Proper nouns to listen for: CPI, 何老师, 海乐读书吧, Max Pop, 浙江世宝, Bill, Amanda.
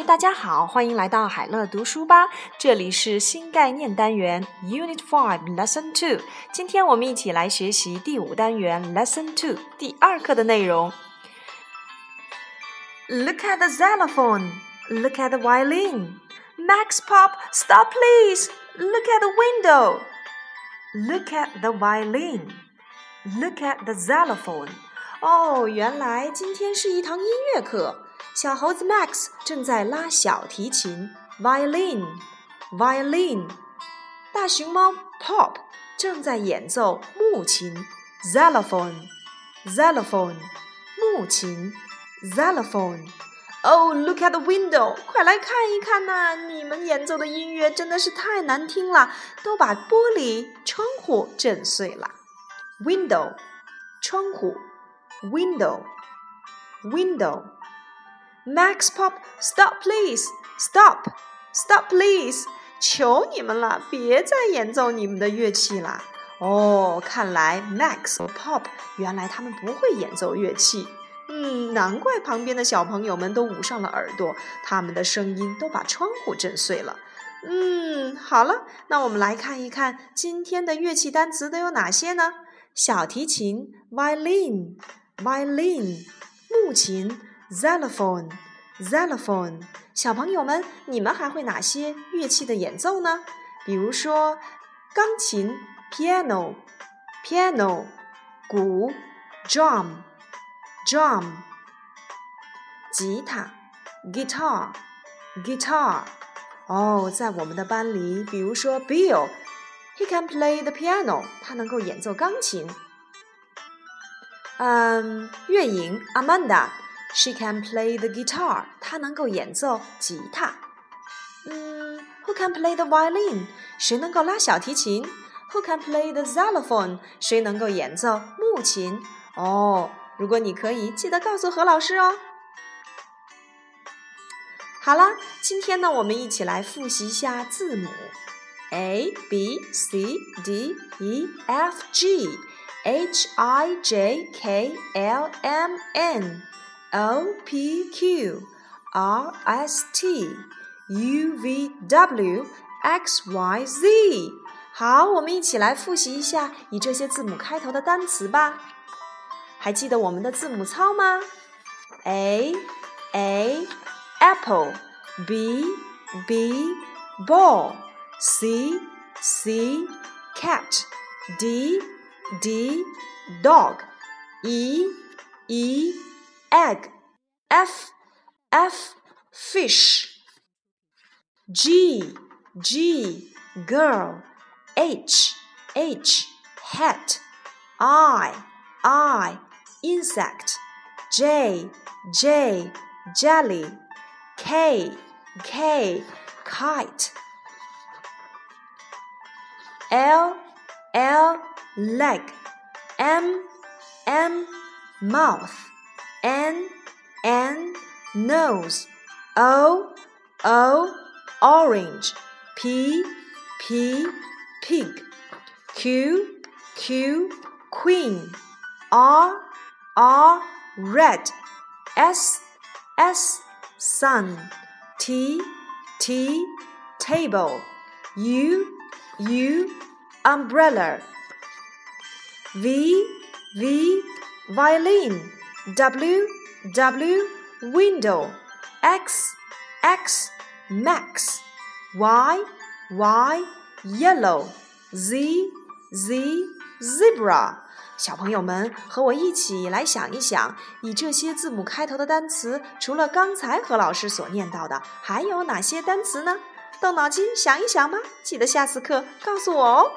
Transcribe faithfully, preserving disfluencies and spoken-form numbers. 嗨，大家好，欢迎来到海乐读书吧，这里是新概念单元 Unit five Lesson two， 今天我们一起来学习第五单元 Lesson two 第二课的内容。 Look at the xylophone, look at the violin, Max Pop, stop please, look at the window. Look at the violin, look at the xylophone. 哦，原来今天是一堂音乐课。小猴子 Max 正在拉小提琴 Violin Violin 大熊猫 Pop 正在演奏木琴 Xylophone Xylophone 木琴 Xylophone Oh, look at the window 快来看一看呐、啊！你们演奏的音乐真的是太难听了，都把玻璃窗户震碎了。 Window 窗户 Window Window Max Pop, stop please, stop, stop please 求你们了，别再演奏你们的乐器了。哦，看来 Max Pop 原来他们不会演奏乐器。嗯，难怪旁边的小朋友们都捂上了耳朵，他们的声音都把窗户震碎了。嗯，好了，那我们来看一看今天的乐器单词都有哪些呢？小提琴 Violin Violin 木琴Xylophone, xylophone 小朋友们，你们还会哪些乐器的演奏呢？比如说钢琴 piano, piano 鼓 drum, drum 吉他 guitar, guitar 哦，在我们的班里，比如说 Bill, he can play the piano 他能够演奏钢琴。嗯，乐莹 Amanda She can play the guitar. 她能够演奏吉他。嗯 ，Who can play the violin? 谁能够拉小提琴 ？Who can play the xylophone? 谁能够演奏木琴？哦，如果你可以，记得告诉何老师哦。好了，今天呢，我们一起来复习一下字母 A B C D E F G H I J K L M N。O, P, Q, R, S, T, U, V, W, X, Y, Z 好，我们一起来复习一下以这些字母开头的单词吧。还记得我们的字母操吗？ A, A, Apple B, B, Ball C, C, Cat D, D, Dog E, E,Egg, F, F, fish. G, G, girl. H, H, hat. I, I, insect. J, J, jelly. K, K, kite. L, L, leg. M, M, mouth.N, N, nose. O, O, orange. P, P, pig. Q, Q, queen. R, R, red. S, S, sun. T, T, table. U, U, umbrella. V, V, violin.W, W, window. X, X, max. Y, Y, yellow. Z, Z, zebra. 小朋友们，和我一起来想一想，以这些字母开头的单词，除了刚才何老师所念到的，还有哪些单词呢？动脑筋想一想吧，记得下次课告诉我哦。